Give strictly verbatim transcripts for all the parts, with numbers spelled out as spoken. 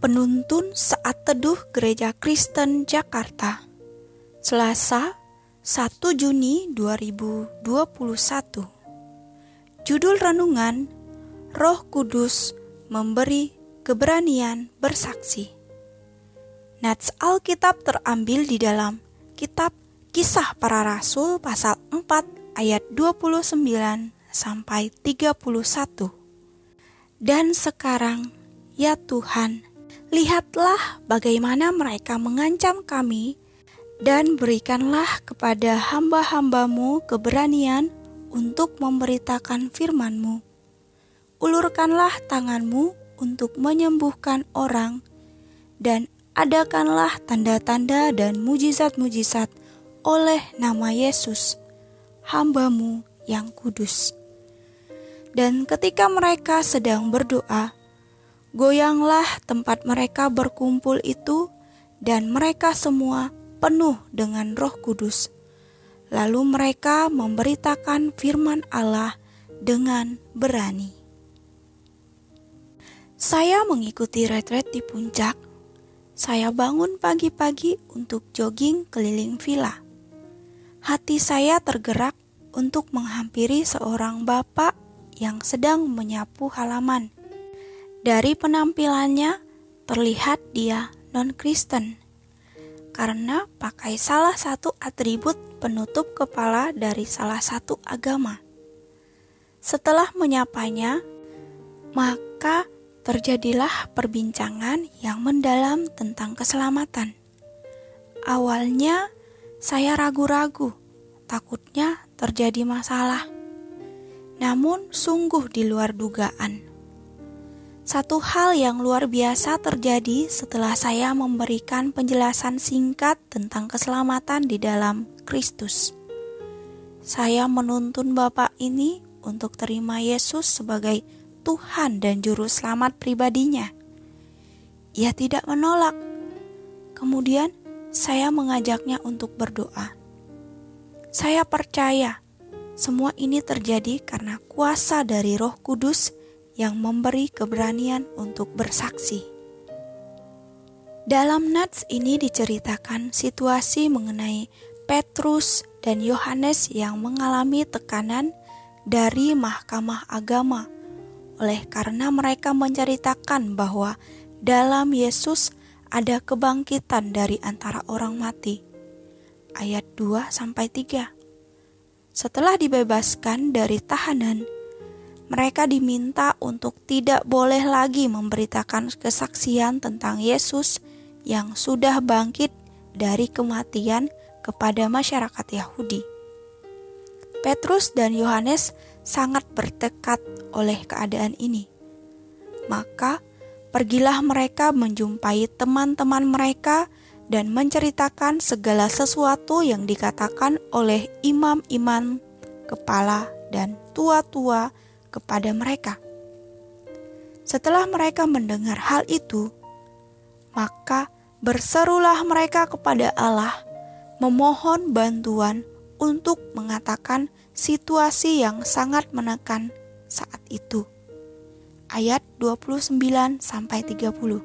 Penuntun Saat Teduh Gereja Kristen Jakarta, Selasa satu Juni dua ribu dua puluh satu. Judul renungan: Roh Kudus memberi keberanian bersaksi. Nats Alkitab terambil di dalam Kitab Kisah Para Rasul pasal empat ayat dua puluh sembilan sampai tiga puluh satu. Dan sekarang, ya Tuhan, lihatlah bagaimana mereka mengancam kami, dan berikanlah kepada hamba-hambamu keberanian untuk memberitakan firman-Mu. Ulurkanlah tangan-Mu untuk menyembuhkan orang, dan adakanlah tanda-tanda dan mujizat-mujizat oleh nama Yesus, hamba-Mu yang kudus. Dan ketika mereka sedang berdoa, goyanglah tempat mereka berkumpul itu, dan mereka semua penuh dengan Roh Kudus. Lalu mereka memberitakan firman Allah dengan berani. Saya mengikuti retret di puncak. Saya bangun pagi-pagi untuk jogging keliling villa. Hati saya tergerak untuk menghampiri seorang bapak yang sedang menyapu halaman. Dari penampilannya, terlihat dia non-Kristen, karena pakai salah satu atribut penutup kepala dari salah satu agama. Setelah menyapanya, maka terjadilah perbincangan yang mendalam tentang keselamatan. Awalnya, saya ragu-ragu, takutnya terjadi masalah. Namun, sungguh di luar dugaan. Satu hal yang luar biasa terjadi setelah saya memberikan penjelasan singkat tentang keselamatan di dalam Kristus. Saya menuntun bapak ini untuk terima Yesus sebagai Tuhan dan Juru Selamat pribadinya. Ia tidak menolak. Kemudian saya mengajaknya untuk berdoa. Saya percaya semua ini terjadi karena kuasa dari Roh Kudus yang memberi keberanian untuk bersaksi. Dalam nats ini diceritakan situasi mengenai Petrus dan Yohanes yang mengalami tekanan dari mahkamah agama oleh karena mereka menceritakan bahwa dalam Yesus ada kebangkitan dari antara orang mati. Ayat dua sampai tiga. Setelah dibebaskan dari tahanan, mereka diminta untuk tidak boleh lagi memberitakan kesaksian tentang Yesus yang sudah bangkit dari kematian kepada masyarakat Yahudi. Petrus dan Yohanes sangat bertekad oleh keadaan ini. Maka pergilah mereka menjumpai teman-teman mereka dan menceritakan segala sesuatu yang dikatakan oleh imam-imam, kepala, dan tua-tua kepada mereka. Setelah mereka mendengar hal itu, maka berserulah mereka kepada Allah, memohon bantuan untuk mengatakan situasi yang sangat menekan saat itu. Ayat dua puluh sembilan sampai tiga puluh.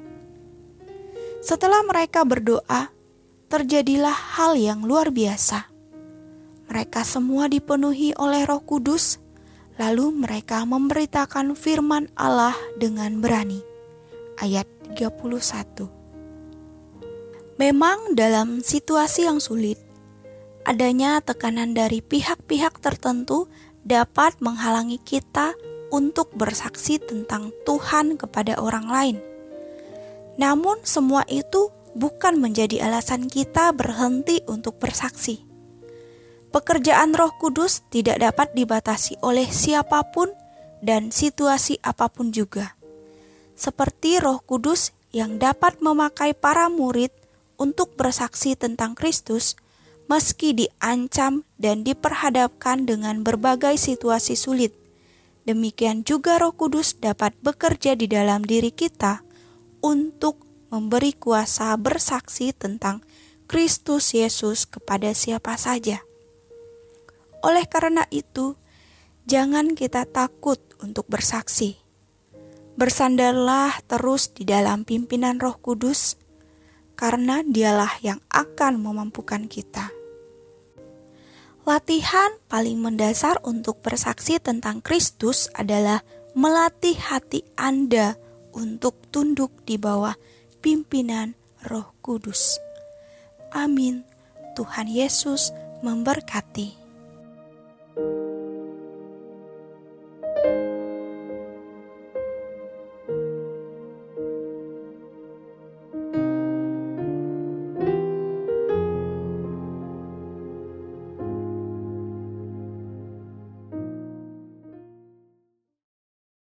Setelah mereka berdoa, terjadilah hal yang luar biasa. Mereka semua dipenuhi oleh Roh Kudus. Lalu mereka memberitakan firman Allah dengan berani. Ayat tiga puluh satu. Memang dalam situasi yang sulit, adanya tekanan dari pihak-pihak tertentu dapat menghalangi kita untuk bersaksi tentang Tuhan kepada orang lain. Namun semua itu bukan menjadi alasan kita berhenti untuk bersaksi. Pekerjaan Roh Kudus tidak dapat dibatasi oleh siapapun dan situasi apapun juga. Seperti Roh Kudus yang dapat memakai para murid untuk bersaksi tentang Kristus, meski diancam dan diperhadapkan dengan berbagai situasi sulit. Demikian juga Roh Kudus dapat bekerja di dalam diri kita untuk memberi kuasa bersaksi tentang Kristus Yesus kepada siapa saja. Oleh karena itu, jangan kita takut untuk bersaksi. Bersandarlah terus di dalam pimpinan Roh Kudus, karena dialah yang akan memampukan kita. Latihan paling mendasar untuk bersaksi tentang Kristus adalah melatih hati Anda untuk tunduk di bawah pimpinan Roh Kudus. Amin. Tuhan Yesus memberkati.